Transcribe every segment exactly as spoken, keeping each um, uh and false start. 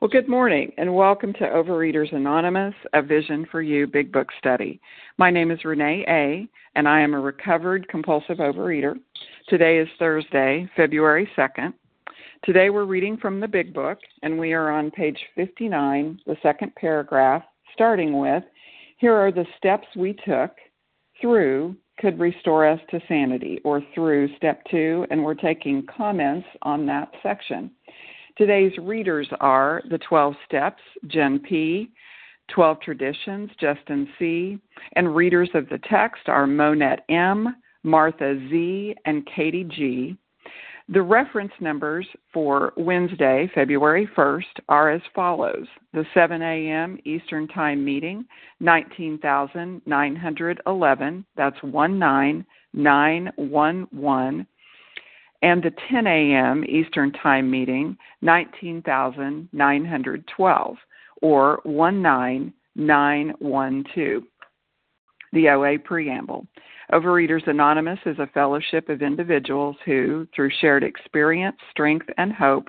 Well, good morning, and welcome to Overeaters Anonymous, A Vision for You Big Book Study. My name is Renee A., and I am a recovered compulsive overeater. Today is Thursday, February second. Today we're reading from the Big Book, and we are on page fifty-nine, the second paragraph, starting with, here are the steps we took through could restore us to sanity, or through step two, and we're taking comments on that section. Today's readers are the twelve Steps, Jen P., twelve Traditions, Justin C., and readers of the text are Monette M., Martha Z., and Katie G. The reference numbers for Wednesday, February first, are as follows. The seven a.m. Eastern Time meeting, nineteen thousand nine hundred eleven, that's one nine nine one one. And the ten a.m. Eastern Time meeting, nineteen thousand nine hundred twelve, or one nine nine one two. The O A Preamble. Overeaters Anonymous is a fellowship of individuals who, through shared experience, strength, and hope,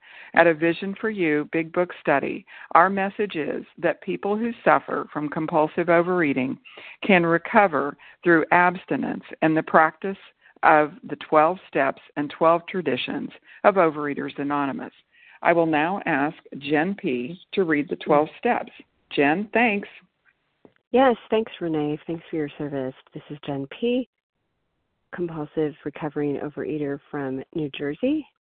At A Vision for You Big Book Study, our message is that people who suffer from compulsive overeating can recover through abstinence and the practice of the twelve steps and twelve traditions of Overeaters Anonymous. I will now ask Jen P. to read the twelve steps. Jen, thanks. Yes, thanks, Renee. Thanks for your service. This is Jen P., compulsive recovering overeater from New Jersey.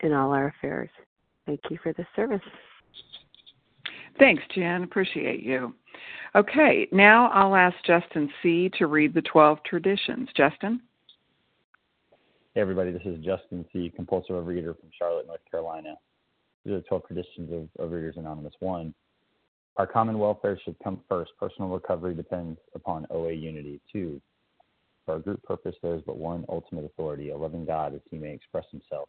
in all our affairs. Thank you for the service. Thanks, Jen. Appreciate you. Okay, now I'll ask Justin C. to read the twelve traditions. Justin? Hey, everybody. This is Justin C., compulsive overeater from Charlotte, North Carolina. These are the twelve traditions of Overeaters Anonymous. One, our common welfare should come first. Personal recovery depends upon O A unity. Two, for our group purpose, there is but one ultimate authority, a loving God as He may express Himself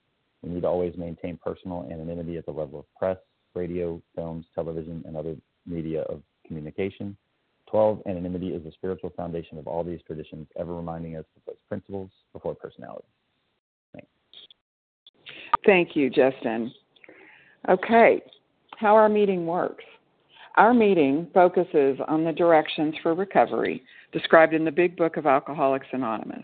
We need to always maintain personal anonymity at the level of press, radio, films, television, and other media of communication. twelve. Anonymity is the spiritual foundation of all these traditions, ever reminding us to place principles before personality. Thanks. Thank you, Justin. Okay, how our meeting works. Our meeting focuses on the directions for recovery described in the Big Book of Alcoholics Anonymous.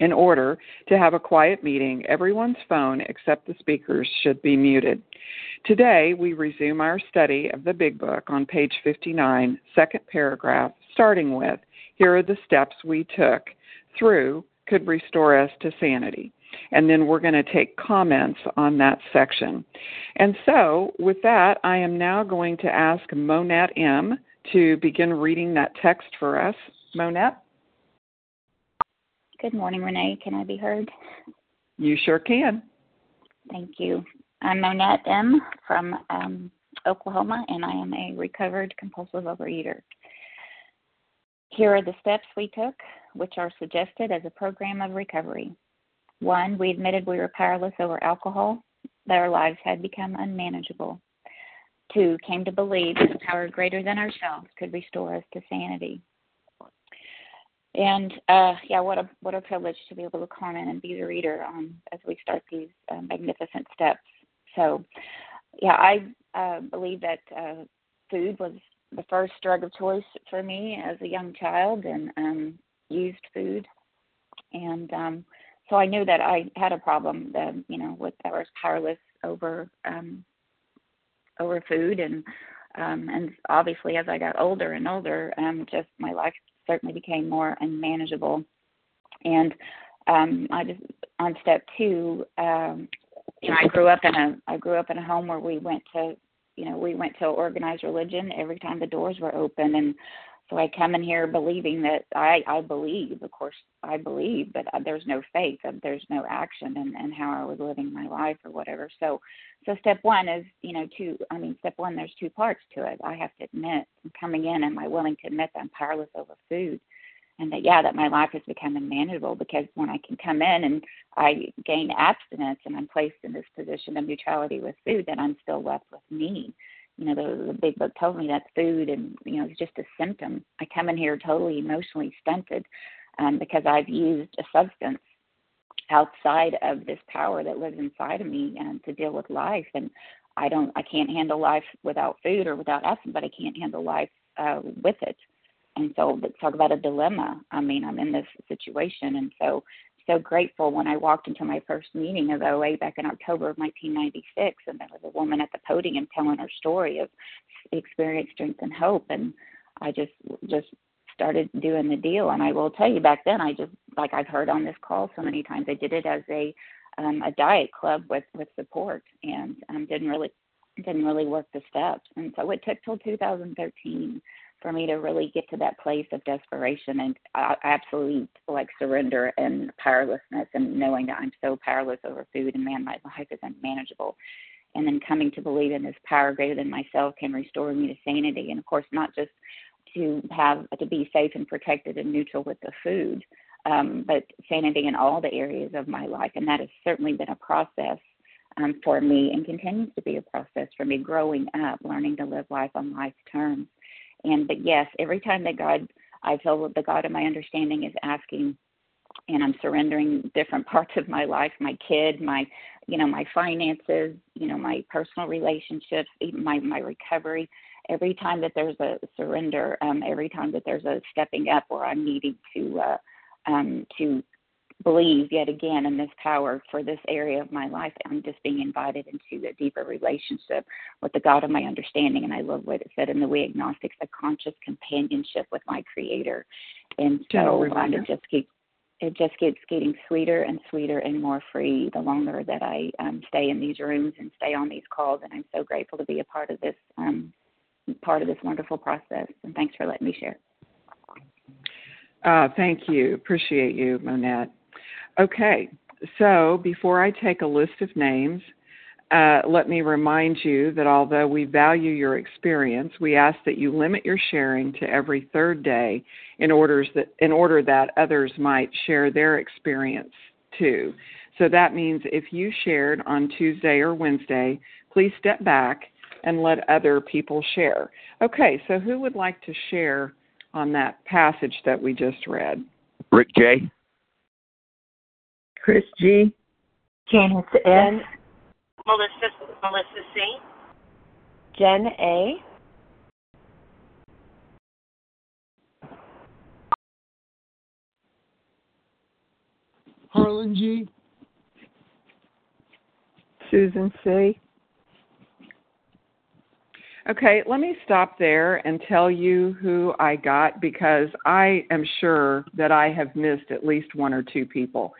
In order to have a quiet meeting, everyone's phone except the speaker's should be muted. Today, we resume our study of the Big Book on page fifty-nine, second paragraph, starting with, here are the steps we took through could restore us to sanity. And then we're going to take comments on that section. And so, with that, I am now going to ask Monette M. to begin reading that text for us. Monette? Good morning, Renee. Can I be heard? You sure can. Thank you. I'm Monette M. from um, Oklahoma, and I am a recovered compulsive overeater. Here are the steps we took, which are suggested as a program of recovery. One, we admitted we were powerless over alcohol, that our lives had become unmanageable. Two, came to believe that a power greater than ourselves could restore us to sanity. And, uh, yeah, what a what a privilege to be able to comment and be the reader on as we start these uh, magnificent steps. So, yeah, I uh, believe that uh, food was the first drug of choice for me as a young child, and um, used food. And um, so I knew that I had a problem, that, you know, with I was powerless over, um, over food. And, um, and obviously, as I got older and older, um, just my life certainly became more unmanageable. And um, I just, on step two, um, you know, I grew up in a I grew up in a home where we went to, you know, we went to organized religion every time the doors were open, and so I come in here believing that I I believe, of course I believe, but there's no faith, there's no action, and and how I was living my life or whatever. So so step one is, you know, two. I mean, step one, there's two parts to it. I have to admit, I'm coming in, am I willing to admit that I'm powerless over food, and that, yeah, that my life has become unmanageable? Because when I can come in and I gain abstinence and I'm placed in this position of neutrality with food, then I'm still left with me. You know, the, the Big Book told me that food and, you know, it's just a symptom. I come in here totally emotionally stunted um, because I've used a substance outside of this power that lives inside of me um, to deal with life. And I don't, I can't handle life without food or without abstinence, but I can't handle life uh, with it. And so let's talk about a dilemma. I mean, I'm in this situation. And so, so grateful when I walked into my first meeting of O A back in October of nineteen ninety-six, and there was a woman at the podium telling her story of experience, strength, and hope. And I just just started doing the deal. And I will tell you, back then, I just, like I've heard on this call so many times, I did it as a um, a diet club with, with support, and um, didn't really didn't really work the steps. And so it took till two thousand thirteen for me to really get to that place of desperation and uh, absolute, like, surrender and powerlessness, and knowing that I'm so powerless over food, and man, my life is unmanageable. and then coming to believe in this power greater than myself can restore me to sanity. And, of course, not just to have to be safe and protected and neutral with the food, um, but sanity in all the areas of my life. And that has certainly been a process um, for me, and continues to be a process for me growing up, learning to live life on life's terms. And but, yes, every time that God, I feel the God of my understanding is asking, and I'm surrendering different parts of my life, my kid, my, you know, my finances, you know, my personal relationships, even my, my recovery. Every time that there's a surrender, um, every time that there's a stepping up where I'm needing to uh, um, to believe yet again in this power for this area of my life, I'm just being invited into a deeper relationship with the God of my understanding. And I love what it said in the We Agnostics, a conscious companionship with my Creator. And so I just keep. It just gets getting sweeter and sweeter and more free the longer that I um, stay in these rooms and stay on these calls. And I'm so grateful to be a part of this um, part of this wonderful process. And thanks for letting me share. Uh, thank you. Appreciate you, Monette. Okay. So before I take a list of names, uh, let me remind you that although we value your experience, we ask that you limit your sharing to every third day in order that, in order that others might share their experience too. So that means if you shared on Tuesday or Wednesday, please step back and let other people share. Okay, so who would like to share on that passage that we just read? Rick J., Chris G., Janice S., Melissa, Melissa C., Jen A., Harlan G., Susan C. Okay, let me stop there and tell you who I got, because I am sure that I have missed at least one or two people.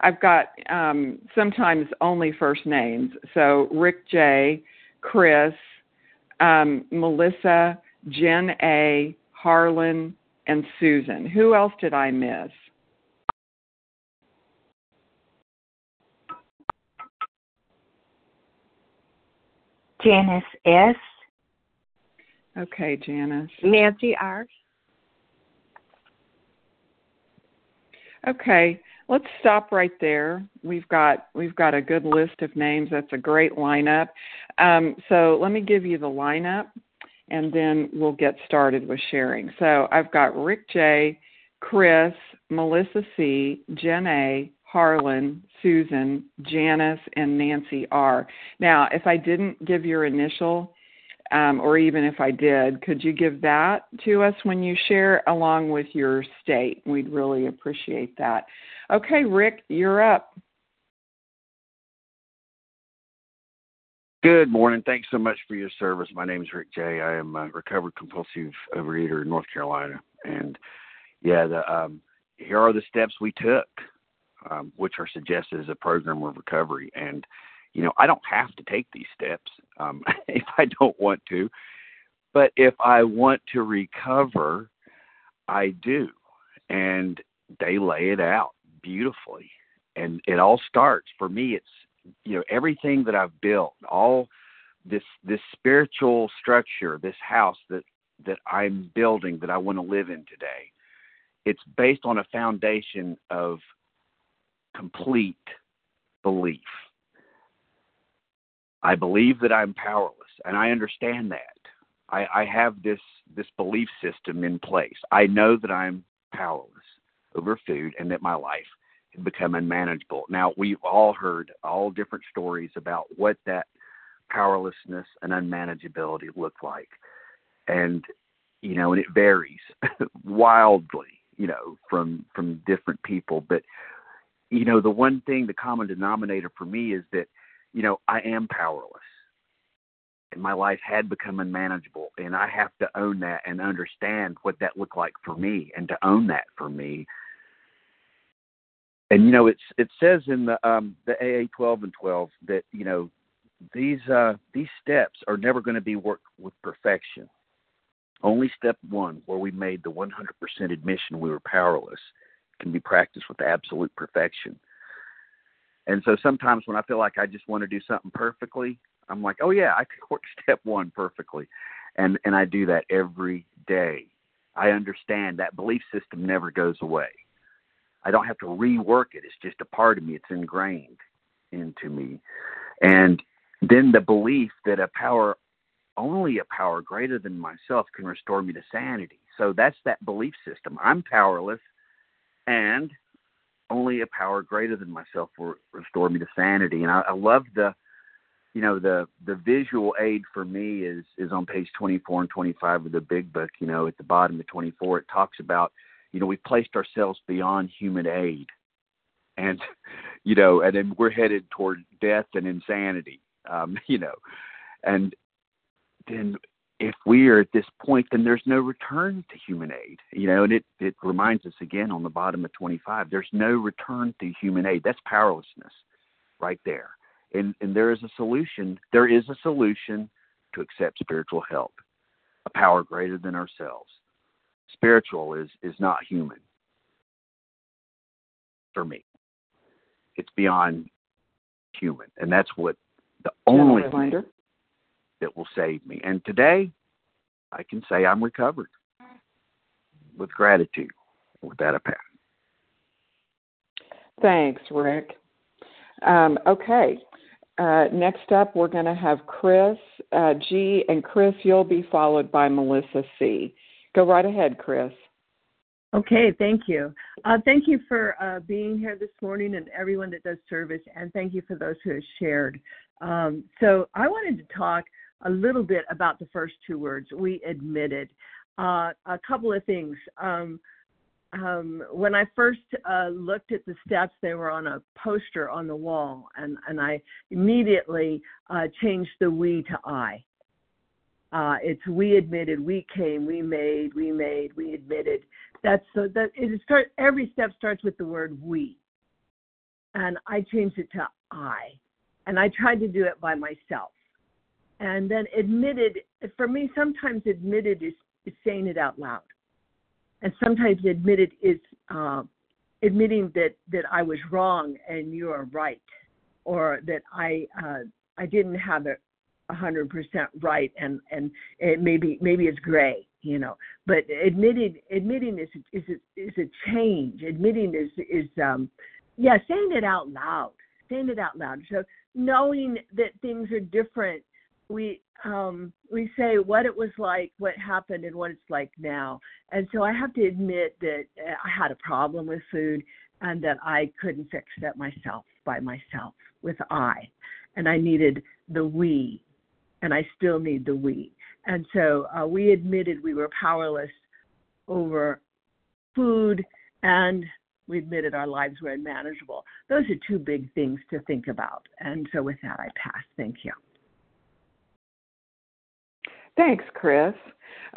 I've got um, sometimes only first names. So Rick J., Chris, um, Melissa, Jen A., Harlan, and Susan. Who else did I miss? Janice S. Okay, Janice. Nancy R. Okay. Let's stop right there. We've got we've got a good list of names. That's a great lineup. Um, so let me give you the lineup, and then we'll get started with sharing. So I've got Rick J., Chris, Melissa C., Jen A., Harlan, Susan, Janice, and Nancy R. Now, if I didn't give your initial, um, or even if I did, could you give that to us when you share along with your state? We'd really appreciate that. Okay, Rick, you're up. Good morning. Thanks so much for your service. My name is Rick J. I am a recovered compulsive overeater in North Carolina. And, yeah, the, um, here are the steps we took, um, which are suggested as a program of recovery. And, you know, I don't have to take these steps um, if I don't want to. But if I want to recover, I do. And they lay it out beautifully, and it all starts for me. It's, you know, everything that I've built, all this this spiritual structure, this house that that I'm building that I want to live in today. It's based on a foundation of complete belief. I believe that I'm powerless, and I understand that. I, I have this this belief system in place. I know that I'm powerless over food, and that my life had become unmanageable. Now, we've all heard all different stories about what that powerlessness and unmanageability looked like. And, you know, and it varies wildly, you know, from, from different people. But, you know, the one thing, the common denominator for me is that, you know, I am powerless, and my life had become unmanageable, and I have to own that and understand what that looked like for me, and to own that for me. And, you know, it's, it says in the um, the A A twelve and twelve that, you know, these uh, these steps are never going to be worked with perfection. Only step one, where we made the one hundred percent admission we were powerless, can be practiced with absolute perfection. And so sometimes when I feel like I just want to do something perfectly, I'm like, oh, yeah, I could work step one perfectly. And, and I do that every day. I understand that belief system never goes away. I don't have to rework it. It's just a part of me. It's ingrained into me. And then the belief that a power, only a power greater than myself can restore me to sanity. So that's that belief system. I'm powerless, and only a power greater than myself will restore me to sanity. And I, I love the, you know, the the visual aid for me is is on page twenty-four and twenty-five of the Big Book. You know, at the bottom of twenty-four, it talks about, you know, we've placed ourselves beyond human aid, and, you know, and then we're headed toward death and insanity. Um, you know, and then if we are at this point, then there's no return to human aid, you know, and it, it reminds us again on the bottom of twenty-five, there's no return to human aid. That's powerlessness right there. And and there is a solution. There is a solution to accept spiritual help, a power greater than ourselves. Spiritual is, is not human for me. It's beyond human. And that's what the only thing that will save me. And today, I can say I'm recovered with gratitude. With that, a pass. Thanks, Rick. Um, okay. Uh, next up, we're going to have Chris uh, G. And Chris, you'll be followed by Melissa C. Go right ahead, Chris. Okay, thank you. Uh, thank you for uh, being here this morning, and everyone that does service, and thank you for those who have shared. Um, so I wanted to talk a little bit about the first two words, we admitted. Uh, a couple of things. Um, um, when I first uh, looked at the steps, they were on a poster on the wall, and, and I immediately uh, changed the we to I. Uh, it's we admitted, we came, we made, we made, we admitted. That's so that it starts. Every step starts with the word we, and I changed it to I, and I tried to do it by myself. And then admitted, for me, sometimes admitted is, is saying it out loud, and sometimes admitted is uh, admitting that that I was wrong and you are right, or that I uh, I didn't have it one hundred percent right, and, and it maybe maybe it's gray, you know. But admitting admitting is is is a change. Admitting is is um yeah, saying it out loud, saying it out loud. So knowing that things are different, we um we say what it was like, what happened, and what it's like now. And so I have to admit that I had a problem with food, and that I couldn't fix that myself by myself with I, and I needed the we. And I still need the we. And so uh, we admitted we were powerless over food, and we admitted our lives were unmanageable. Those are two big things to think about. And so with that, I pass. Thank you. Thanks, Chris.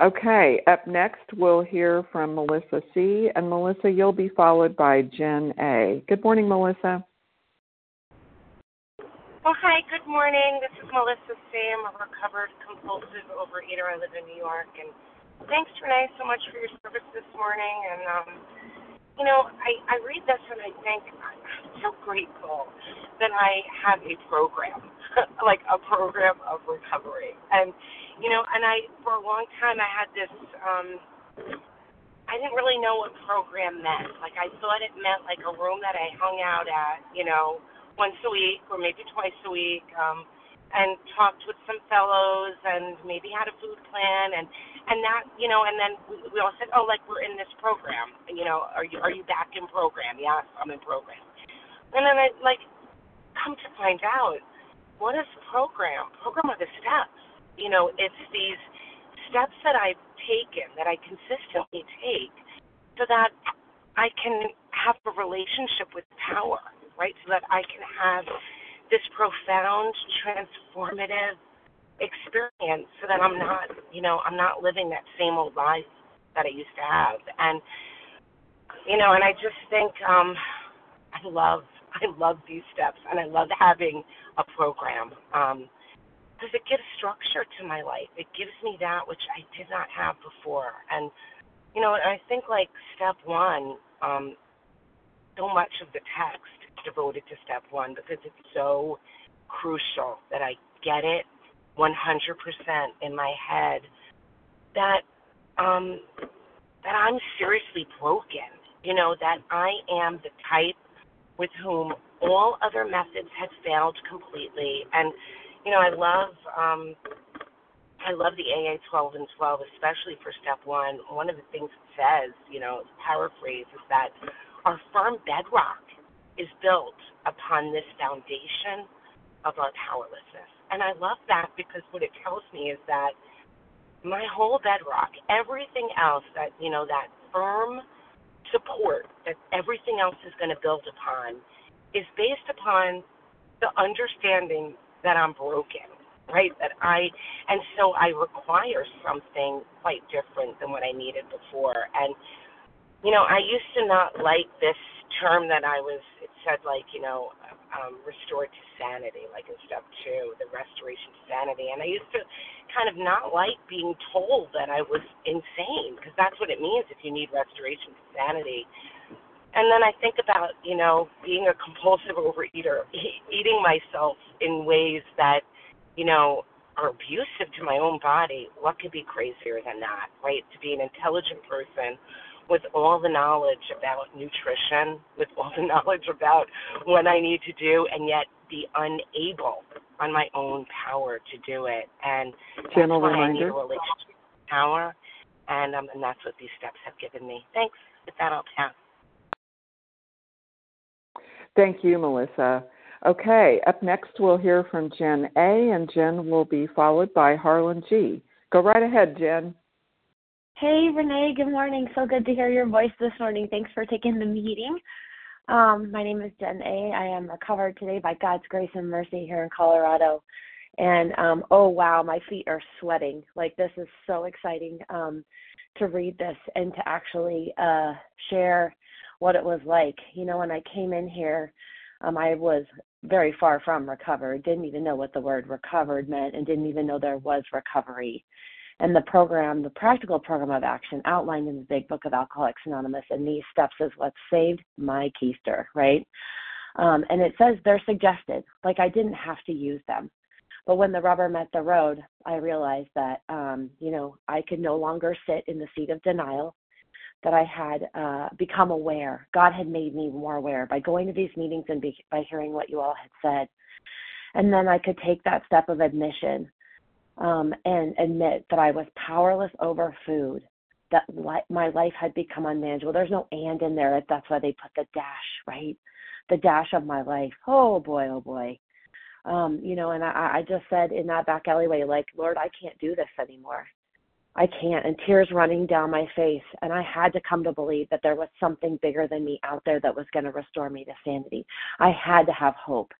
Okay, up next, we'll hear from Melissa C. And Melissa, you'll be followed by Jen A. Good morning, Melissa. Well, hi, good morning. This is Melissa C. I'm a recovered compulsive overeater. I live in New York. And thanks, Renee, so much for your service this morning. And, um, you know, I, I read this and I think I'm so grateful that I have a program, like a program of recovery. And, you know, and I, for a long time, I had this, um, I didn't really know what program meant. Like, I thought it meant like a room that I hung out at, you know, once a week or maybe twice a week, um, and talked with some fellows and maybe had a food plan and, and that, you know, and then we, we all said, oh, like, we're in this program, and, you know, are you, are you back in program? Yes, I'm in program. And then I, like, come to find out, what is program? Program are the steps. You know, it's these steps that I've taken, that I consistently take, so that I can have a relationship with power. Right, so that I can have this profound, transformative experience, so that I'm not, you know, I'm not living that same old life that I used to have. And, you know, and I just think um, I love, I love these steps, and I love having a program um, because it gives structure to my life. It gives me that which I did not have before. And, you know, and I think like step one, um, so much of the text devoted to step one because it's so crucial that I get it one hundred percent in my head that um, that I'm seriously broken, you know, that I am the type with whom all other methods had failed completely. And, you know, I love um, I love the A A twelve and twelve, especially for step one. One of the things it says, you know, paraphrase, is that our firm bedrock is built upon this foundation of our powerlessness. And I love that because what it tells me is that my whole bedrock, everything else that, you know, that firm support that everything else is going to build upon is based upon the understanding that I'm broken, right? That I, and so I require something quite different than what I needed before. And, you know, I used to not like this term that I was, it said like, you know, um, restored to sanity, like in step two, the restoration to sanity. And I used to kind of not like being told that I was insane, because that's what it means if you need restoration to sanity. And then I think about, you know, being a compulsive overeater, e- eating myself in ways that, you know, are abusive to my own body. What could be crazier than that, right? To be an intelligent person with all the knowledge about nutrition, with all the knowledge about what I need to do, and yet be unable on my own power to do it. And General that's why I need a relationship with power, and, um, and that's what these steps have given me. Thanks. With that, I'll pass. Thank you, Melissa. Okay, up next we'll hear from Jen A., and Jen will be followed by Harlan G. Go right ahead, Jen. Hey, Renee. Good morning. So good to hear your voice this morning. Thanks for taking the meeting. Um, my name is Jen A. I am recovered today by God's grace and mercy here in Colorado. And, um, oh, wow, my feet are sweating. Like, this is so exciting um, to read this and to actually uh, share what it was like. You know, when I came in here, um, I was very far from recovered, didn't even know what the word recovered meant, and didn't even know there was recovery. And the program, the practical program of action outlined in the Big Book of Alcoholics Anonymous, and these steps is what saved my keister, right? Um, and it says they're suggested. Like, I didn't have to use them. But when the rubber met the road, I realized that, um, you know, I could no longer sit in the seat of denial, that I had uh, become aware. God had made me more aware by going to these meetings and be, by hearing what you all had said. And then I could take that step of admission. Um, and admit that I was powerless over food, that li- my life had become unmanageable. There's no and in there. That's why they put the dash, right? The dash of my life. Oh, boy, oh, boy. Um, you know, and I, I just said in that back alleyway, like, Lord, I can't do this anymore. I can't. And tears running down my face. And I had to come to believe that there was something bigger than me out there that was going to restore me to sanity. I had to have hope.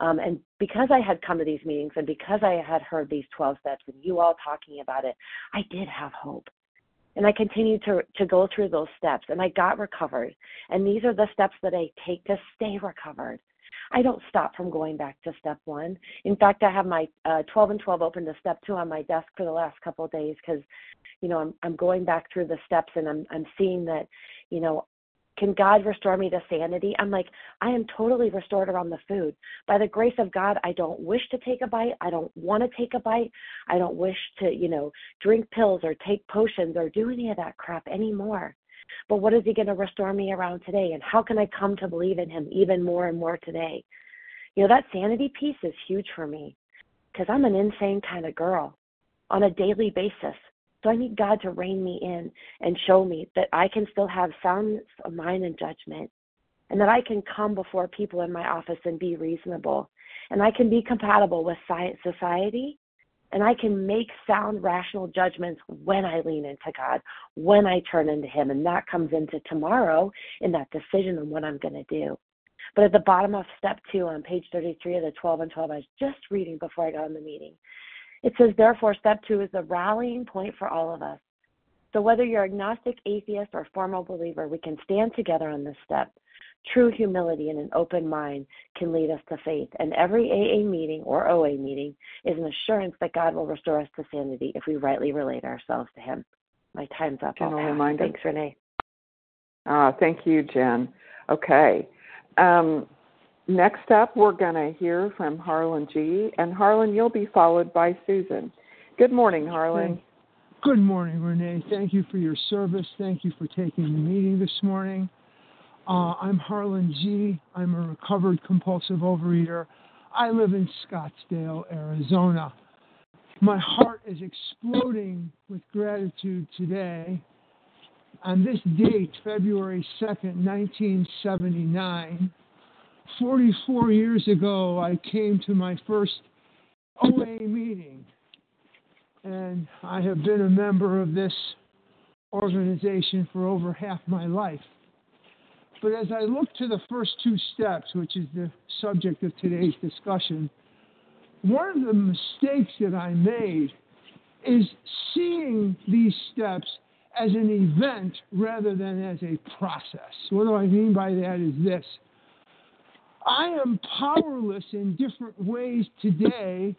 Um, and because I had come to these meetings and because I had heard these twelve steps and you all talking about it, I did have hope. And I continued to to go through those steps, and I got recovered. And these are the steps that I take to stay recovered. I don't stop from going back to step one. In fact, I have my uh, twelve and twelve open to step two on my desk for the last couple of days because, you know, I'm I'm going back through the steps, and I'm I'm seeing that, you know, can God restore me to sanity? I'm like, I am totally restored around the food. By the grace of God, I don't wish to take a bite. I don't want to take a bite. I don't wish to, you know, drink pills or take potions or do any of that crap anymore. But what is he going to restore me around today? And how can I come to believe in him even more and more today? You know, that sanity piece is huge for me because I'm an insane kind of girl on a daily basis. So I need God to rein me in and show me that I can still have sound mind and judgment, and that I can come before people in my office and be reasonable, and I can be compatible with society, and I can make sound, rational judgments when I lean into God, when I turn into him, and that comes into tomorrow in that decision on what I'm going to do. But at the bottom of step two on page thirty-three of the twelve and twelve, I was just reading before I got on the meeting. It says, therefore, step two is the rallying point for all of us. So whether you're agnostic, atheist, or formal believer, we can stand together on this step. True humility and an open mind can lead us to faith. And every A A meeting or O A meeting is an assurance that God will restore us to sanity if we rightly relate ourselves to him. My time's up. Thanks, Renee. Uh, thank you, Jen. Okay. Um, Next up, we're going to hear from Harlan G., and Harlan, you'll be followed by Susan. Good morning, Harlan. Good morning, Renee. Thank you for your service. Thank you for taking the meeting this morning. Uh, I'm Harlan G. I'm a recovered compulsive overeater. I live in Scottsdale, Arizona. My heart is exploding with gratitude today. On this date, February second, nineteen seventy-nine, forty-four years ago, I came to my first O A meeting, and I have been a member of this organization for over half my life. But as I look to the first two steps, which is the subject of today's discussion, one of the mistakes that I made is seeing these steps as an event rather than as a process. What do I mean by that is this. I am powerless in different ways today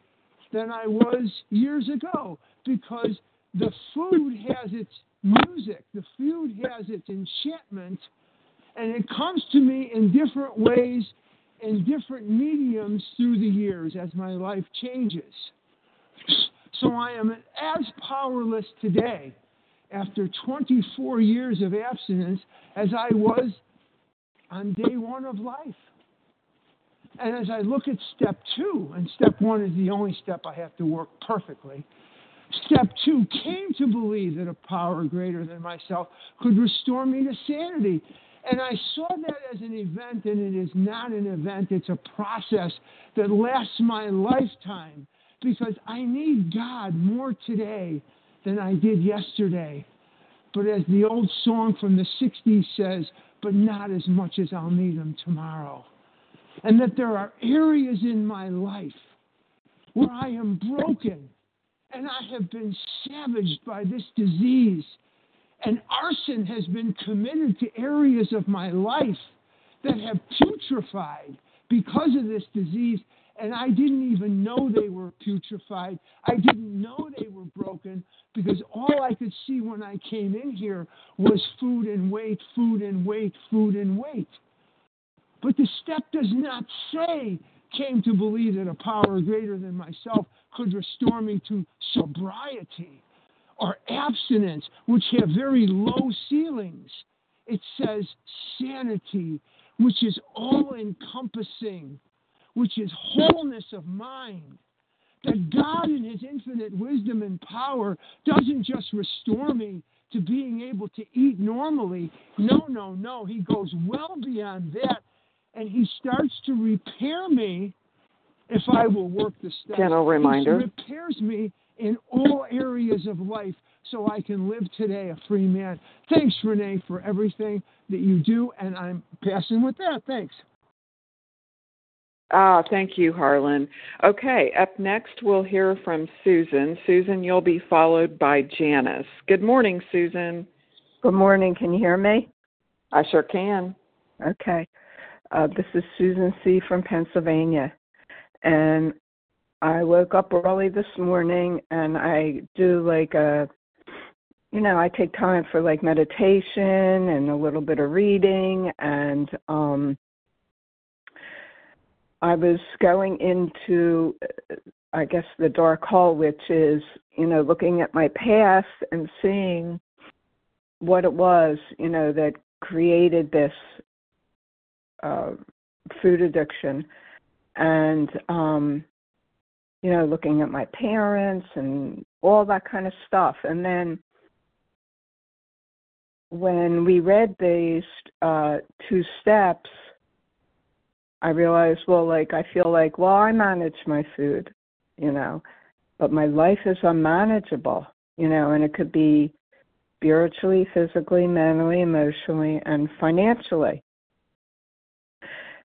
than I was years ago because the food has its music, the food has its enchantment, and it comes to me in different ways, in different mediums through the years as my life changes. So I am as powerless today after twenty-four years of abstinence as I was on day one of life. And as I look at step two, and step one is the only step I have to work perfectly, step two came to believe that a power greater than myself could restore me to sanity. And I saw that as an event, and it is not an event. It's a process that lasts my lifetime because I need God more today than I did yesterday. But as the old song from the sixties says, but not as much as I'll need him tomorrow. And that there are areas in my life where I am broken and I have been savaged by this disease, and arson has been committed to areas of my life that have putrefied because of this disease, and I didn't even know they were putrefied. I didn't know they were broken because all I could see when I came in here was food and weight, food and weight, food and weight. But the step does not say, came to believe that a power greater than myself could restore me to sobriety or abstinence, which have very low ceilings. It says sanity, which is all-encompassing, which is wholeness of mind. That God in his infinite wisdom and power doesn't just restore me to being able to eat normally. No, no, no. He goes well beyond that. And he starts to repair me if I will work the steps. Gentle reminder. He repairs me in all areas of life so I can live today a free man. Thanks, Renee, for everything that you do, and I'm passing with that. Thanks. Ah, thank you, Harlan. Okay, up next we'll hear from Susan. Susan, you'll be followed by Janice. Good morning, Susan. Good morning. Can you hear me? I sure can. Okay. Uh, this is Susan C. from Pennsylvania, and I woke up early this morning, and I do like a, you know, I take time for like meditation and a little bit of reading, and um, I was going into, I guess, the dark hole, which is, you know, looking at my past and seeing what it was, you know, that created this Uh, food addiction, and um, you know, looking at my parents and all that kind of stuff. And then when we read these uh, two steps, I realized, well, like I feel like, well, I manage my food, you know, but my life is unmanageable, you know, and it could be spiritually, physically, mentally, emotionally, and financially.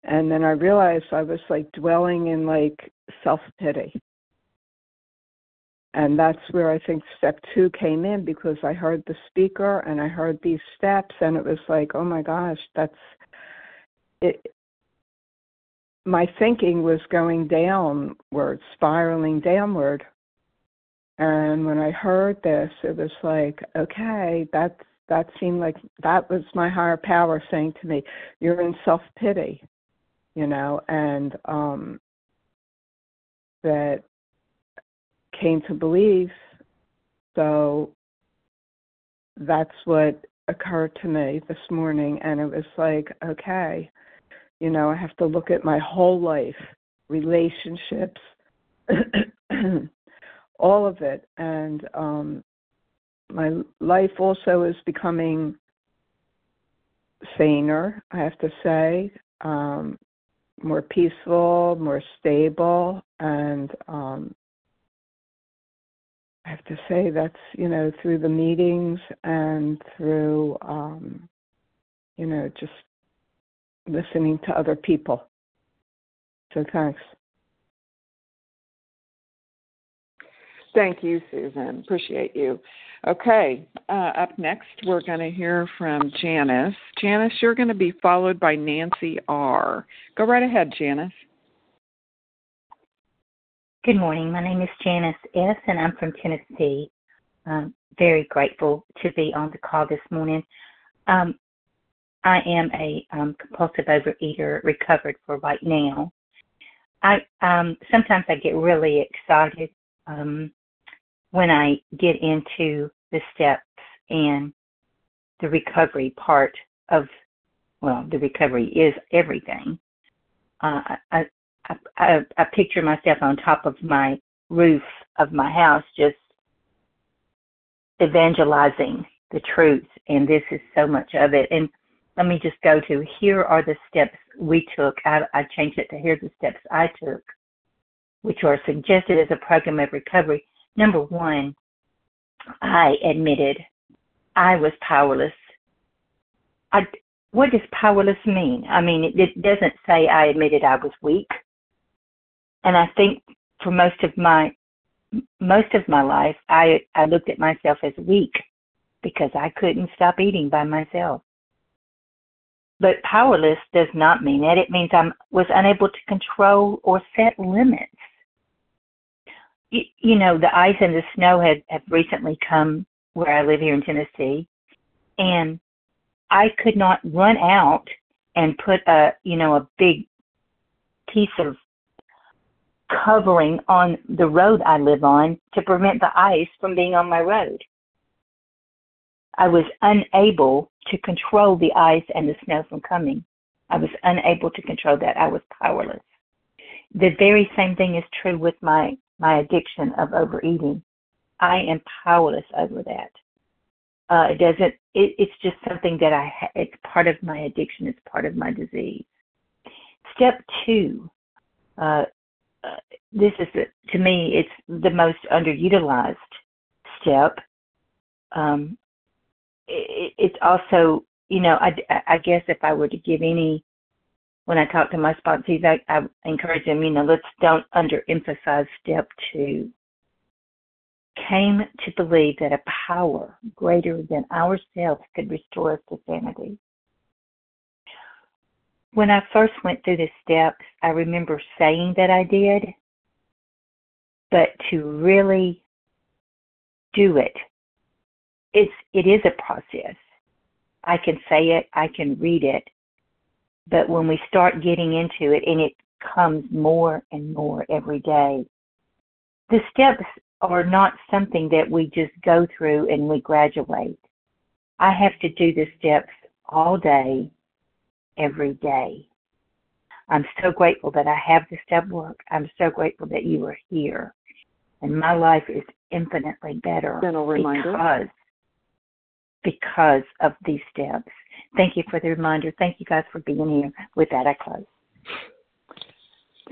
And then I realized I was, like, dwelling in, like, self-pity. And that's where I think step two came in, because I heard the speaker and I heard these steps, and it was like, oh, my gosh, that's it. My thinking was going downward, spiraling downward. And when I heard this, it was like, okay, that's, that seemed like that was my higher power saying to me, you're in self-pity. you know, and um, that came to believe. So that's what occurred to me this morning, and it was like, okay, you know, I have to look at my whole life, relationships, all of it. And um, my life also is becoming saner, I have to say, um, more peaceful, more stable, and um, I have to say that's, you know, through the meetings and through, um, you know, just listening to other people. So thanks. Thank you, Susan. Appreciate you. Okay. Uh, up next, we're going to hear from Janice. Janice, you're going to be followed by Nancy R. Go right ahead, Janice. Good morning. My name is Janice S., and I'm from Tennessee. Um, very grateful to be on the call this morning. Um, I am a um, compulsive overeater, recovered for right now. I um, sometimes I get really excited um, when I get into the steps and the recovery part of, well, the recovery is everything. Uh, I, I, I, I picture myself on top of my roof of my house just evangelizing the truth, and this is so much of it. And let me just go to, here are the steps we took. I, I changed it to, here are the steps I took, which are suggested as a program of recovery. Number one, I admitted I was powerless. I, what does powerless mean? I mean, it, it doesn't say I admitted I was weak. And I think for most of my most of my life, I, I looked at myself as weak because I couldn't stop eating by myself. But powerless does not mean that. It means I was unable to control or set limits. You, you know, the ice and the snow had, have recently come where I live here in Tennessee, and I could not run out and put a, you know, a big piece of covering on the road I live on to prevent the ice from being on my road. I was unable to control the ice and the snow from coming. I was unable to control that. I was powerless. The very same thing is true with my, my addiction of overeating. I am powerless over that. Uh, it doesn't. It, it's just something that I. Ha- it's part of my addiction. It's part of my disease. Step two. Uh, uh, this is a, to me. It's the most underutilized step. Um, it's also, you know, I, I guess if I were to give any, when I talk to my sponsees, I, I encourage them, you know, let's don't underemphasize step two. Came to believe that a power greater than ourselves could restore us to sanity. When I first went through the steps, I remember saying that I did, but to really do it, It's, it is a process. I can say it, I can read it, but when we start getting into it, and it comes more and more every day, the steps are not something that we just go through and we graduate. I have to do the steps all day, every day. I'm so grateful that I have the step work. I'm so grateful that you are here. And my life is infinitely better because because of these steps. Thank you for the reminder. Thank you guys for being here. With that, I close.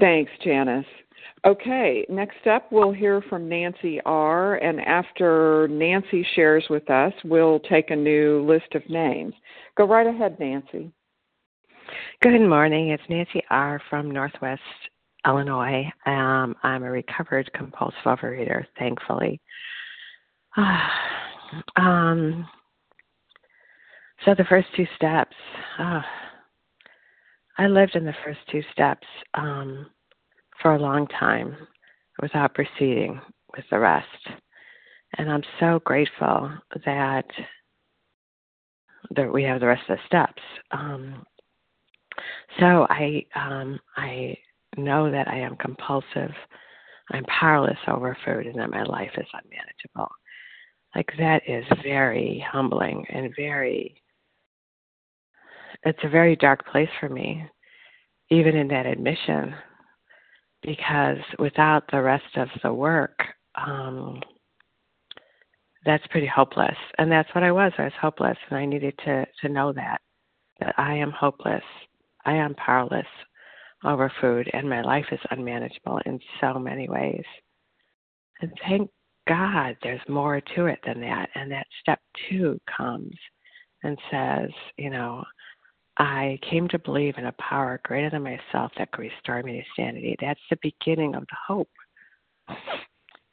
Thanks, Janice. Okay, next up, we'll hear from Nancy R., and after Nancy shares with us, we'll take a new list of names. Go right ahead, Nancy. Good morning. It's Nancy R. from Northwest Illinois. Um, I'm a recovered compulsive overeater, thankfully. Um, so the first two steps, uh, I lived in the first two steps um, for a long time without proceeding with the rest. And I'm so grateful that, that we have the rest of the steps. Um, So I um, I know that I am compulsive. I'm powerless over food and that my life is unmanageable. Like, that is very humbling and very, it's a very dark place for me, even in that admission, because without the rest of the work, um, that's pretty hopeless. And that's what I was. I was hopeless, and I needed to, to know that, that I am hopeless. I am powerless over food, and my life is unmanageable in so many ways. And thank God there's more to it than that. And that step two comes and says, you know, I came to believe in a power greater than myself that could restore me to sanity. That's the beginning of the hope.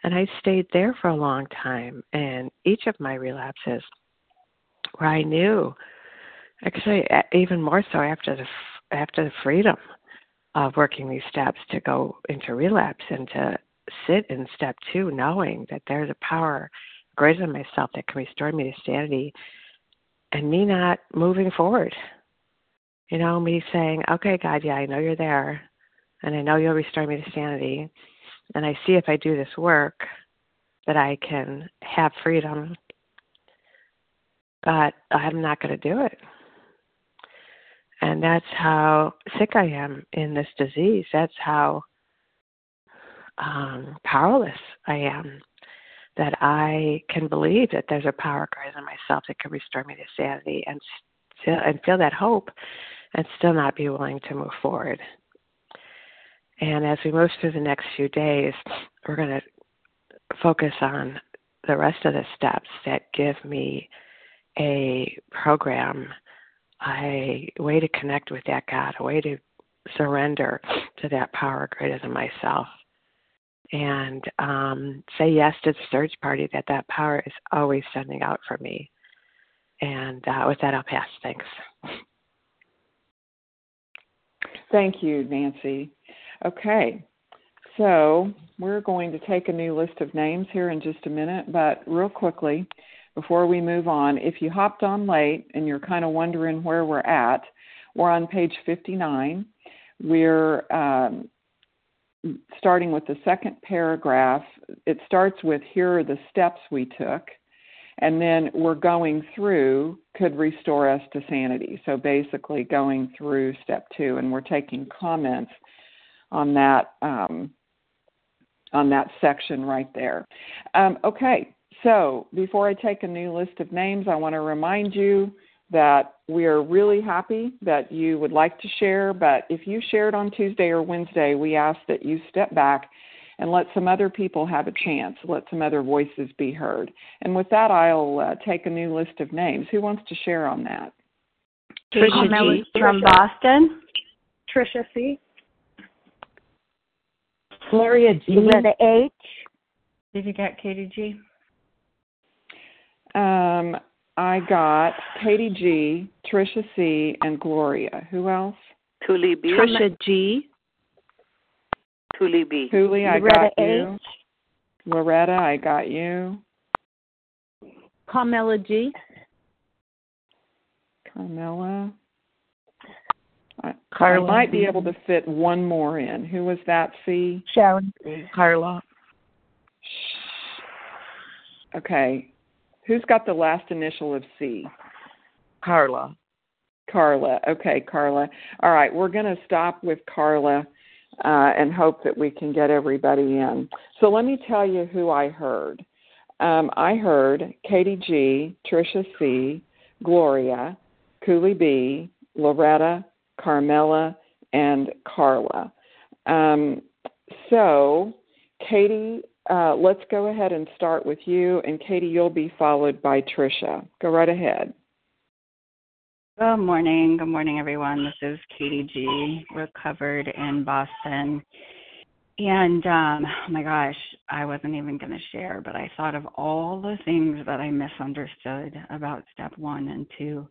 And I stayed there for a long time. And each of my relapses where I knew, actually, even more so after the after the freedom of working these steps, to go into relapse and to sit in step two, knowing that there's a power greater than myself that can restore me to sanity, and me not moving forward. You know, me saying, okay, God, yeah, I know you're there, and I know you'll restore me to sanity, and I see if I do this work that I can have freedom, but I'm not going to do it. And that's how sick I am in this disease. That's how um, powerless I am, that I can believe that there's a power greater than myself that can restore me to sanity, and still, and feel that hope and still not be willing to move forward. And as we move through the next few days, we're going to focus on the rest of the steps that give me a program, a way to connect with that God, a way to surrender to that power greater than myself, and um, say yes to the search party that that power is always sending out for me. And uh, with that, I'll pass. Thanks. Thank you, Nancy. Okay, so we're going to take a new list of names here in just a minute, but real quickly, before we move on, if you hopped on late and you're kind of wondering where we're at, we're on page fifty-nine. We're um, starting with the second paragraph. It starts with, here are the steps we took, and then we're going through, could restore us to sanity. So basically going through step two, and we're taking comments on that, um, on that section right there. Um, okay. So before I take a new list of names, I want to remind you that we are really happy that you would like to share, but if you shared on Tuesday or Wednesday, we ask that you step back and let some other people have a chance, let some other voices be heard. And with that, I'll uh, take a new list of names. Who wants to share on that? Trisha G. from Boston. Trisha C. Gloria G. Loretta H. Did you get Katie G.? Um, I got Katie G., Trisha C., and Gloria. Who else? Cooley B. Trisha G. Cooley B. Cooley, I got you. Loretta, I got you. Carmella G. Carmella. I, I might be able to fit one more in. Who was that, C? Sharon. Carla. Okay. Who's got the last initial of C? Carla. Carla. Okay, Carla. All right, we're going to stop with Carla uh, and hope that we can get everybody in. So let me tell you who I heard. Um, I heard Katie G., Trisha C., Gloria, Cooley B., Loretta, Carmella, and Carla. Um, so Katie... Uh, let's go ahead and start with you, and Katie, you'll be followed by Trisha. Go right ahead. Good morning. Good morning, everyone. This is Katie G., recovered in Boston. And, um, oh, my gosh, I wasn't even going to share, but I thought of all the things that I misunderstood about step one and two.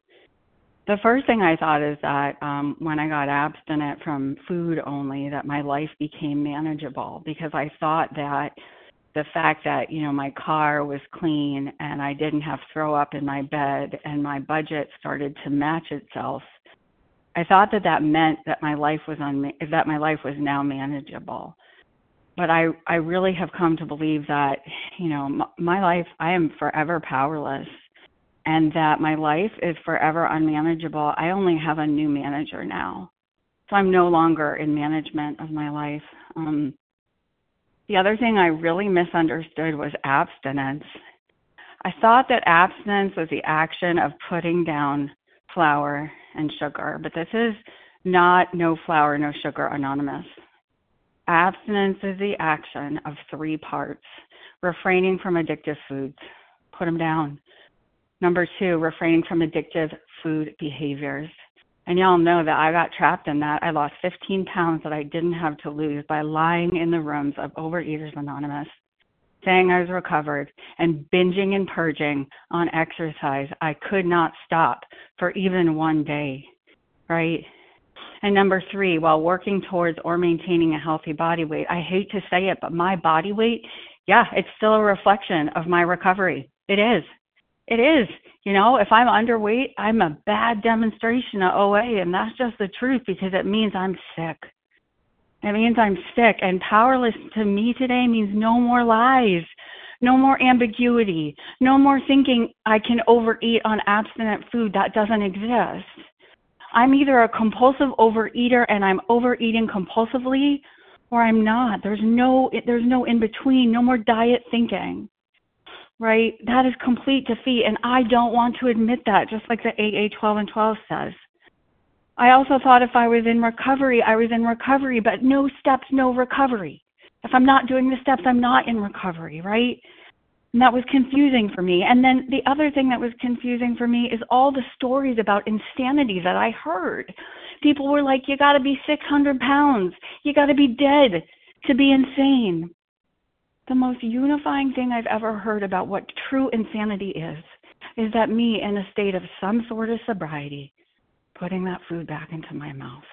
The first thing I thought is that um, when I got abstinent from food only, that my life became manageable, because I thought that the fact that, you know, my car was clean and I didn't have throw up in my bed and my budget started to match itself, I thought that that meant that my life was on, that my life was now manageable. But I, I really have come to believe that, you know, my, my life, I am forever powerless, and that my life is forever unmanageable. I only have a new manager now, so I'm no longer in management of my life. Um, the other thing I really misunderstood was abstinence. I thought that abstinence was the action of putting down flour and sugar, but this is not No Flour, No Sugar Anonymous. Abstinence is the action of three parts: refraining from addictive foods, put them down. Number two, refraining from addictive food behaviors. And y'all know that I got trapped in that. I lost fifteen pounds that I didn't have to lose by lying in the rooms of Overeaters Anonymous, saying I was recovered, and binging and purging on exercise. I could not stop for even one day, right? And number three, while working towards or maintaining a healthy body weight, I hate to say it, but my body weight, yeah, it's still a reflection of my recovery. It is. It is. You know, if I'm underweight, I'm a bad demonstration of O A, and that's just the truth, because it means I'm sick. It means I'm sick, and powerless to me today means no more lies, no more ambiguity, no more thinking I can overeat on abstinent food. That doesn't exist. I'm either a compulsive overeater and I'm overeating compulsively, or I'm not. There's no, there's no in between, no more diet thinking, right? That is complete defeat, and I don't want to admit that, just like the A A twelve and twelve says. I also thought if I was in recovery, I was in recovery, but no steps, no recovery. If I'm not doing the steps, I'm not in recovery, right? And that was confusing for me. And then the other thing that was confusing for me is all the stories about insanity that I heard. People were like, you got to be six hundred pounds. You got to be dead to be insane. The most unifying thing I've ever heard about what true insanity is, is that me in a state of some sort of sobriety, putting that food back into my mouth.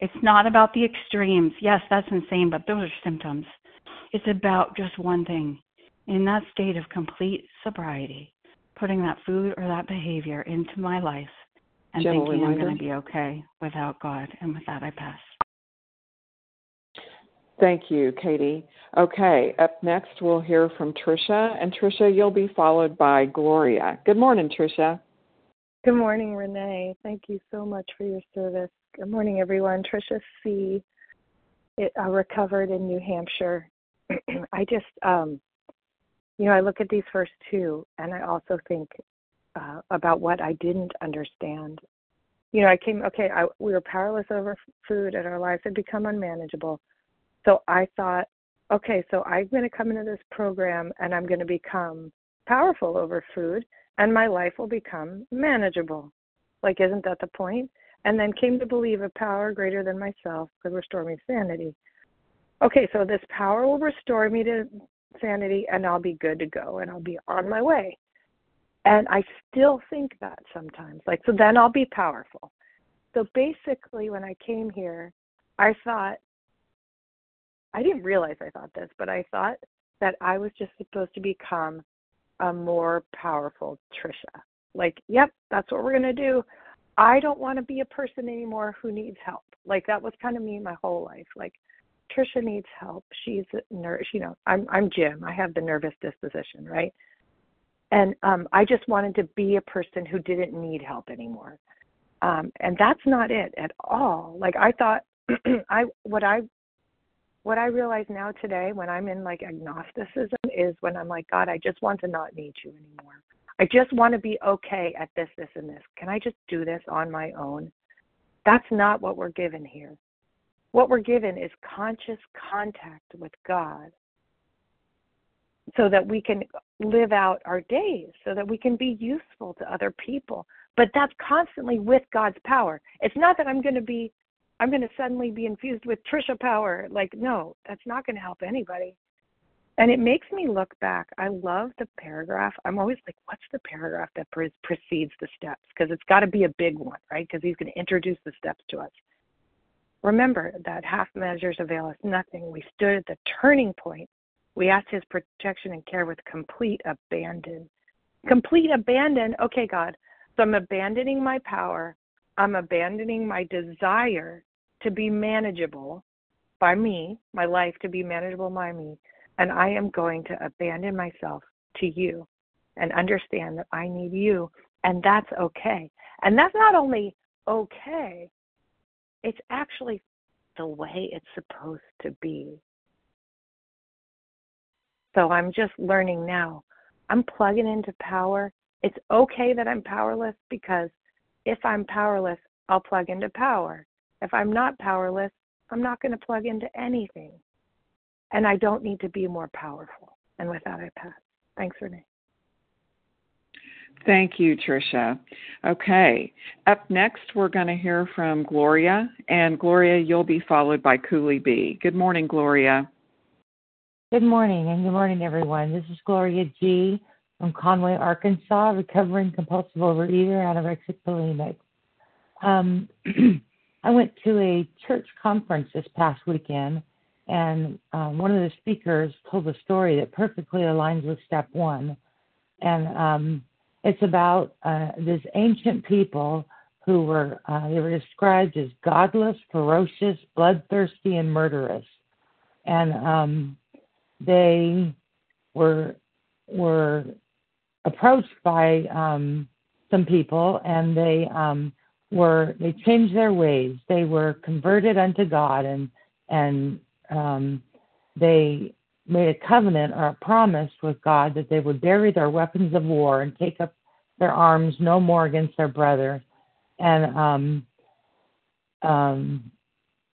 It's not about the extremes. Yes, that's insane, but those are symptoms. It's about just one thing. In that state of complete sobriety, putting that food or that behavior into my life and General thinking reminder. I'm going to be okay without God. And with that, I pass. Thank you, Katie. Okay, up next we'll hear from Trisha. And Trisha, you'll be followed by Gloria. Good morning, Trisha. Good morning, Renee. Thank you so much for your service. Good morning, everyone. Trisha C. It, uh, recovered in New Hampshire. I just... Um, You know, I look at these first two, and I also think uh, about what I didn't understand. You know, I came, okay, I, we were powerless over food, and our lives had become unmanageable. So I thought, okay, so I'm going to come into this program, and I'm going to become powerful over food, and my life will become manageable. Like, isn't that the point? And then came to believe a power greater than myself could restore me to sanity. Okay, so this power will restore me to sanity, and I'll be good to go, and I'll be on my way. And I still think that sometimes, like, so then I'll be powerful. So basically, when I came here, I thought, I didn't realize I thought this, but I thought that I was just supposed to become a more powerful Trisha. Like, yep, that's what we're going to do. I don't want to be a person anymore who needs help. Like, that was kind of me my whole life. Like, Trisha needs help. She's a ner- you know, I'm I'm Jim. I have the nervous disposition, right? And um, I just wanted to be a person who didn't need help anymore. Um, and that's not it at all. Like, I thought, I what I what I realize now today, when I'm in like agnosticism, is when I'm like, God, I just want to not need you anymore. I just want to be okay at this, this, and this. Can I just do this on my own? That's not what we're given here. What we're given is conscious contact with God so that we can live out our days, so that we can be useful to other people. But that's constantly with God's power. It's not that I'm going to be, I'm going to suddenly be infused with Trisha power. Like, no, that's not going to help anybody. And it makes me look back. I love the paragraph. I'm always like, what's the paragraph that pre- precedes the steps? Because it's got to be a big one, right? Because he's going to introduce the steps to us. Remember that half measures avail us nothing. We stood at the turning point. We asked his protection and care with complete abandon. Complete abandon. Okay, God, so I'm abandoning my power. I'm abandoning my desire to be manageable by me, my life to be manageable by me, and I am going to abandon myself to you and understand that I need you, and that's okay. And that's not only okay, it's actually the way it's supposed to be. So I'm just learning now. I'm plugging into power. It's okay that I'm powerless, because if I'm powerless, I'll plug into power. If I'm not powerless, I'm not going to plug into anything. And I don't need to be more powerful. And with that, I pass. Thanks, Renee. Thank you, Trisha. Okay. Up next, we're going to hear from Gloria. And Gloria, you'll be followed by Cooley B. Good morning, Gloria. Good morning, and good morning, everyone. This is Gloria G. from Conway, Arkansas, recovering compulsive overeater, anorexic bulimic. Um, I went to a church conference this past weekend, and um, one of the speakers told a story that perfectly aligns with step one. And um, it's about uh, these ancient people who were, uh, they were described as godless, ferocious, bloodthirsty, and murderous. And um, they were were approached by um, some people, and they um, were they changed their ways. They were converted unto God, and and um, they made a covenant or a promise with God that they would bury their weapons of war and take up their arms no more against their brother. And um, um,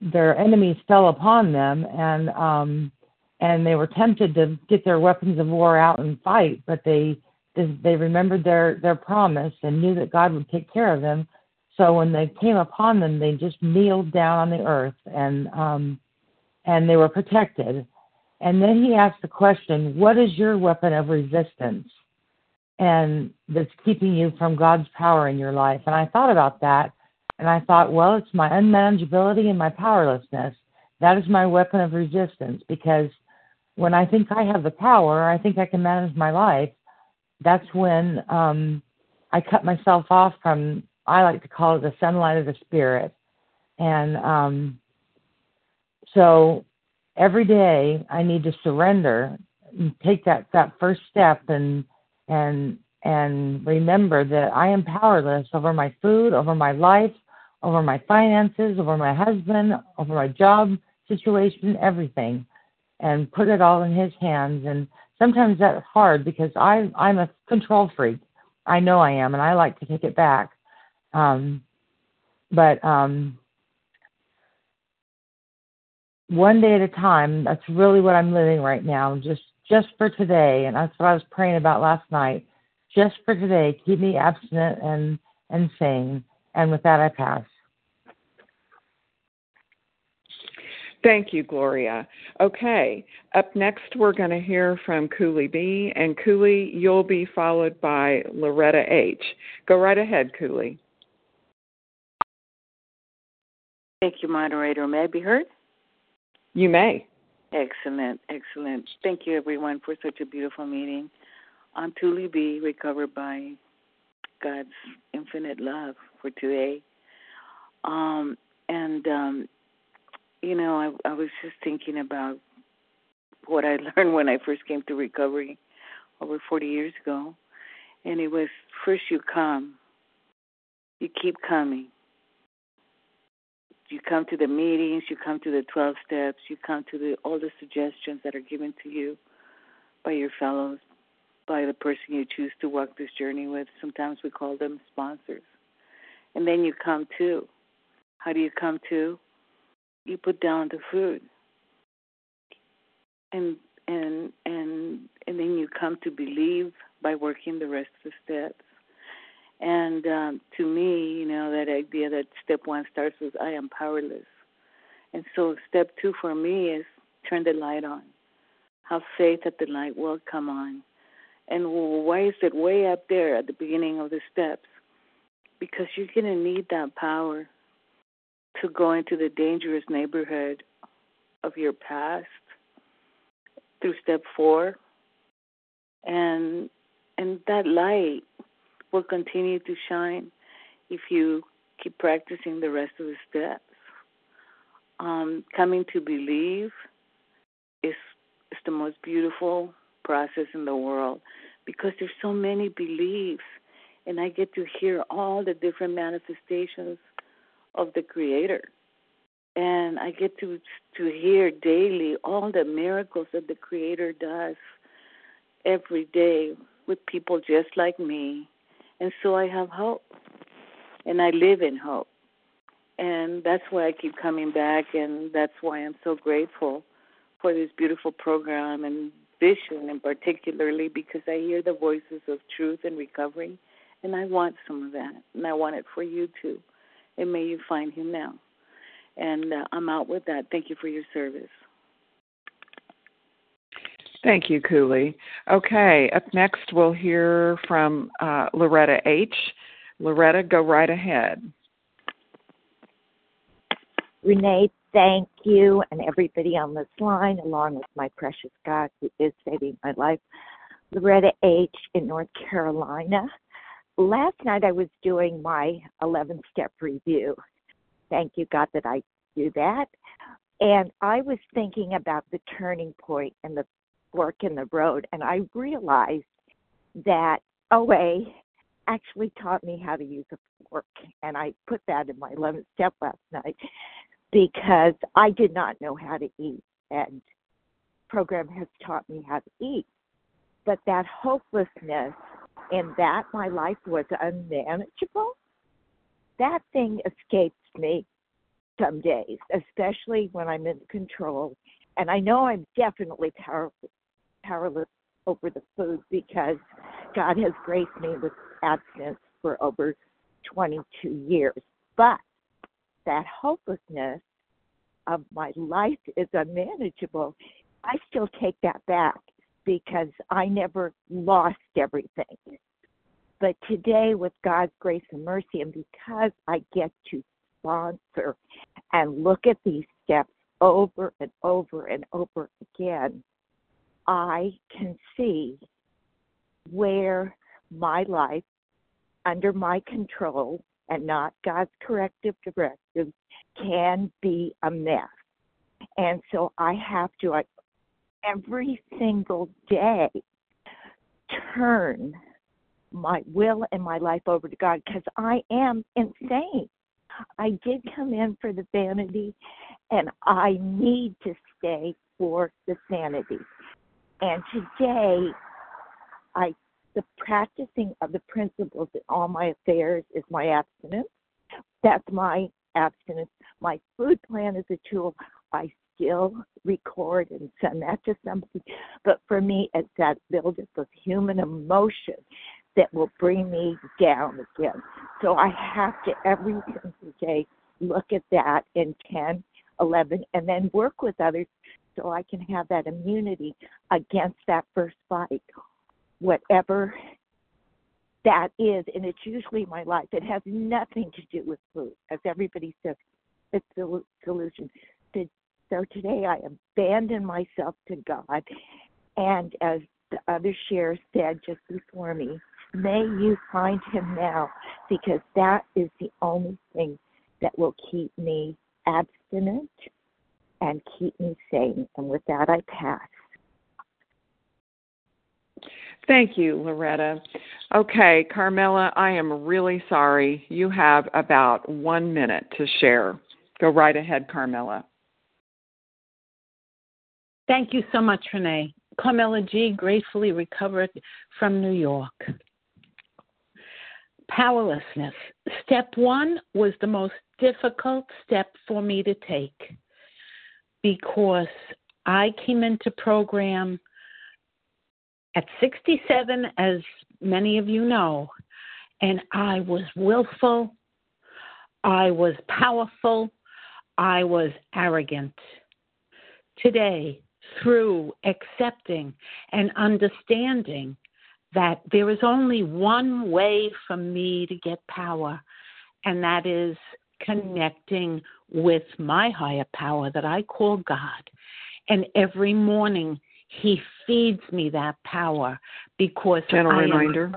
their enemies fell upon them, and um, and they were tempted to get their weapons of war out and fight, but they they remembered their, their promise and knew that God would take care of them. So when they came upon them, they just kneeled down on the earth, and um, and they were protected. And then he asked the question, what is your weapon of resistance and that's keeping you from God's power in your life? And I thought about that, and I thought, well, it's my unmanageability and my powerlessness. That is my weapon of resistance, because when I think I have the power, I think I can manage my life, that's when um, I cut myself off from, I like to call it the sunlight of the spirit. And um, so every day I need to surrender and take that, that first step and and and remember that I am powerless over my food, over my life, over my finances, over my husband, over my job situation, everything, and put it all in his hands. And sometimes that's hard, because I, I'm a control freak. I know I am, and I like to take it back. Um, but um, one day at a time, that's really what I'm living right now, just, just for today. And that's what I was praying about last night. Just for today, keep me abstinent and, and sane. And with that, I pass. Thank you, Gloria. Okay, up next we're going to hear from Cooley B. And Cooley, you'll be followed by Loretta H. Go right ahead, Cooley. Thank you, moderator. May I be heard? You may. Excellent, excellent. Thank you, everyone, for such a beautiful meeting. I'm Cooley B., recovered by God's infinite love for today. Um, and... Um, You know, I, I was just thinking about what I learned when I first came to recovery over forty years ago. And it was, first you come. You keep coming. You come to the meetings. You come to the twelve steps. You come to the, all the suggestions that are given to you by your fellows, by the person you choose to walk this journey with. Sometimes we call them sponsors. And then you come to. How do you come to? You put down the food, and and and and then you come to believe by working the rest of the steps. And um, to me, you know, that idea that step one starts with I am powerless, and so step two for me is turn the light on. Have faith that the light will come on. And why is it way up there at the beginning of the steps? Because you're gonna need that power to go into the dangerous neighborhood of your past through step four. And and that light will continue to shine if you keep practicing the rest of the steps. Um, coming to believe is, is the most beautiful process in the world because there's so many beliefs, and I get to hear all the different manifestations of the Creator. And I get to to hear daily all the miracles that the Creator does every day with people just like me. And so I have hope, and I live in hope. And that's why I keep coming back, and that's why I'm so grateful for this beautiful program and vision, and particularly because I hear the voices of truth and recovery, and I want some of that, and I want it for you too. And may you find Him now. And uh, I'm out with that. Thank you for your service. Thank you, Cooley. Okay, up next we'll hear from uh, Loretta H. Loretta, go right ahead. Renee, thank you, and everybody on this line, along with my precious God who is saving my life. Loretta H. in North Carolina. Last night I was doing my eleven-step review. Thank you, God, that I do that. And I was thinking about the turning point and the fork in the road, and I realized that O A actually taught me how to use a fork, and I put that in my eleventh step last night because I did not know how to eat, and the program has taught me how to eat. But that hopelessness and that my life was unmanageable, that thing escapes me some days, especially when I'm in control. And I know I'm definitely power, powerless over the food because God has graced me with abstinence for over twenty-two years. But that hopelessness of my life is unmanageable. I still take that back because I never lost everything. But today, with God's grace and mercy, and because I get to sponsor and look at these steps over and over and over again, I can see where my life, under my control and not God's corrective directives, can be a mess. And so I have to, I, every single day, turn my will and my life over to God, because I am insane. I did come in for the vanity, and I need to stay for the sanity. And today, I the practicing of the principles in all my affairs is my abstinence. That's my abstinence. My food plan is a tool. I still record and send that to somebody. But for me, it's that buildup of human emotion that will bring me down again. So I have to every single day look at that in ten, eleven, and then work with others so I can have that immunity against that first fight, whatever that is. And it's usually my life. It has nothing to do with food. As everybody says, it's the solution. So today I abandon myself to God. And as the other sharer said just before me, may you find Him now, because that is the only thing that will keep me abstinent and keep me sane. And with that, I pass. Thank you, Loretta. Okay, Carmella, I am really sorry. You have about one minute to share. Go right ahead, Carmella. Thank you so much, Renee. Carmella G. gratefully recovered from New York. Powerlessness. Step one was the most difficult step for me to take because I came into program at sixty-seven, as many of you know, and I was willful, I was powerful, I was arrogant. Today, through accepting and understanding that there is only one way for me to get power, and that is connecting with my higher power that I call God. And every morning He feeds me that power because Gentle I reminder. Am,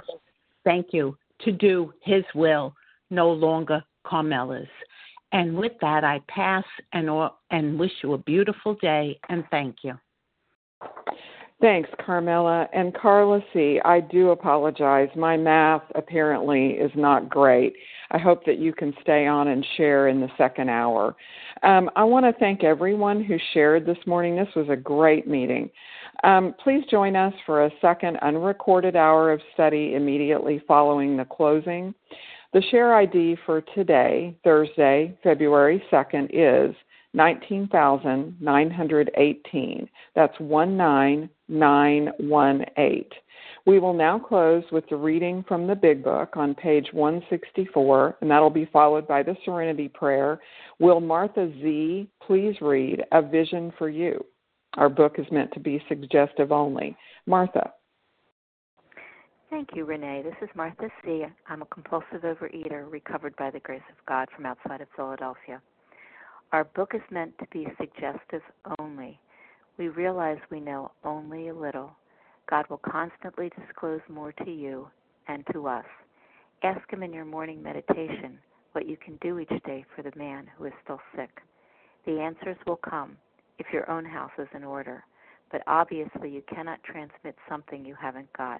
thank you, to do His will, no longer Carmella's. And with that, I pass and and wish you a beautiful day, and thank you. Thanks, Carmella. And Carla C., I do apologize. My math apparently is not great. I hope that you can stay on and share in the second hour. Um, I want to thank everyone who shared this morning. This was a great meeting. Um, please join us for a second unrecorded hour of study immediately following the closing. The share I D for today, Thursday, February second, is nineteen thousand nine hundred eighteen. That's one nine nine one eight. We will now close with the reading from the Big Book on page one sixty-four, and that'll be followed by the Serenity Prayer. Will Martha Z. please read A Vision for You? Our book is meant to be suggestive only. Martha. Thank you, Renee. This is Martha C. I'm a compulsive overeater recovered by the grace of God from outside of Philadelphia. Our book is meant to be suggestive only. We realize we know only a little. God will constantly disclose more to you and to us. Ask Him in your morning meditation what you can do each day for the man who is still sick. The answers will come if your own house is in order, but obviously you cannot transmit something you haven't got.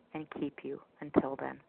and keep you until then.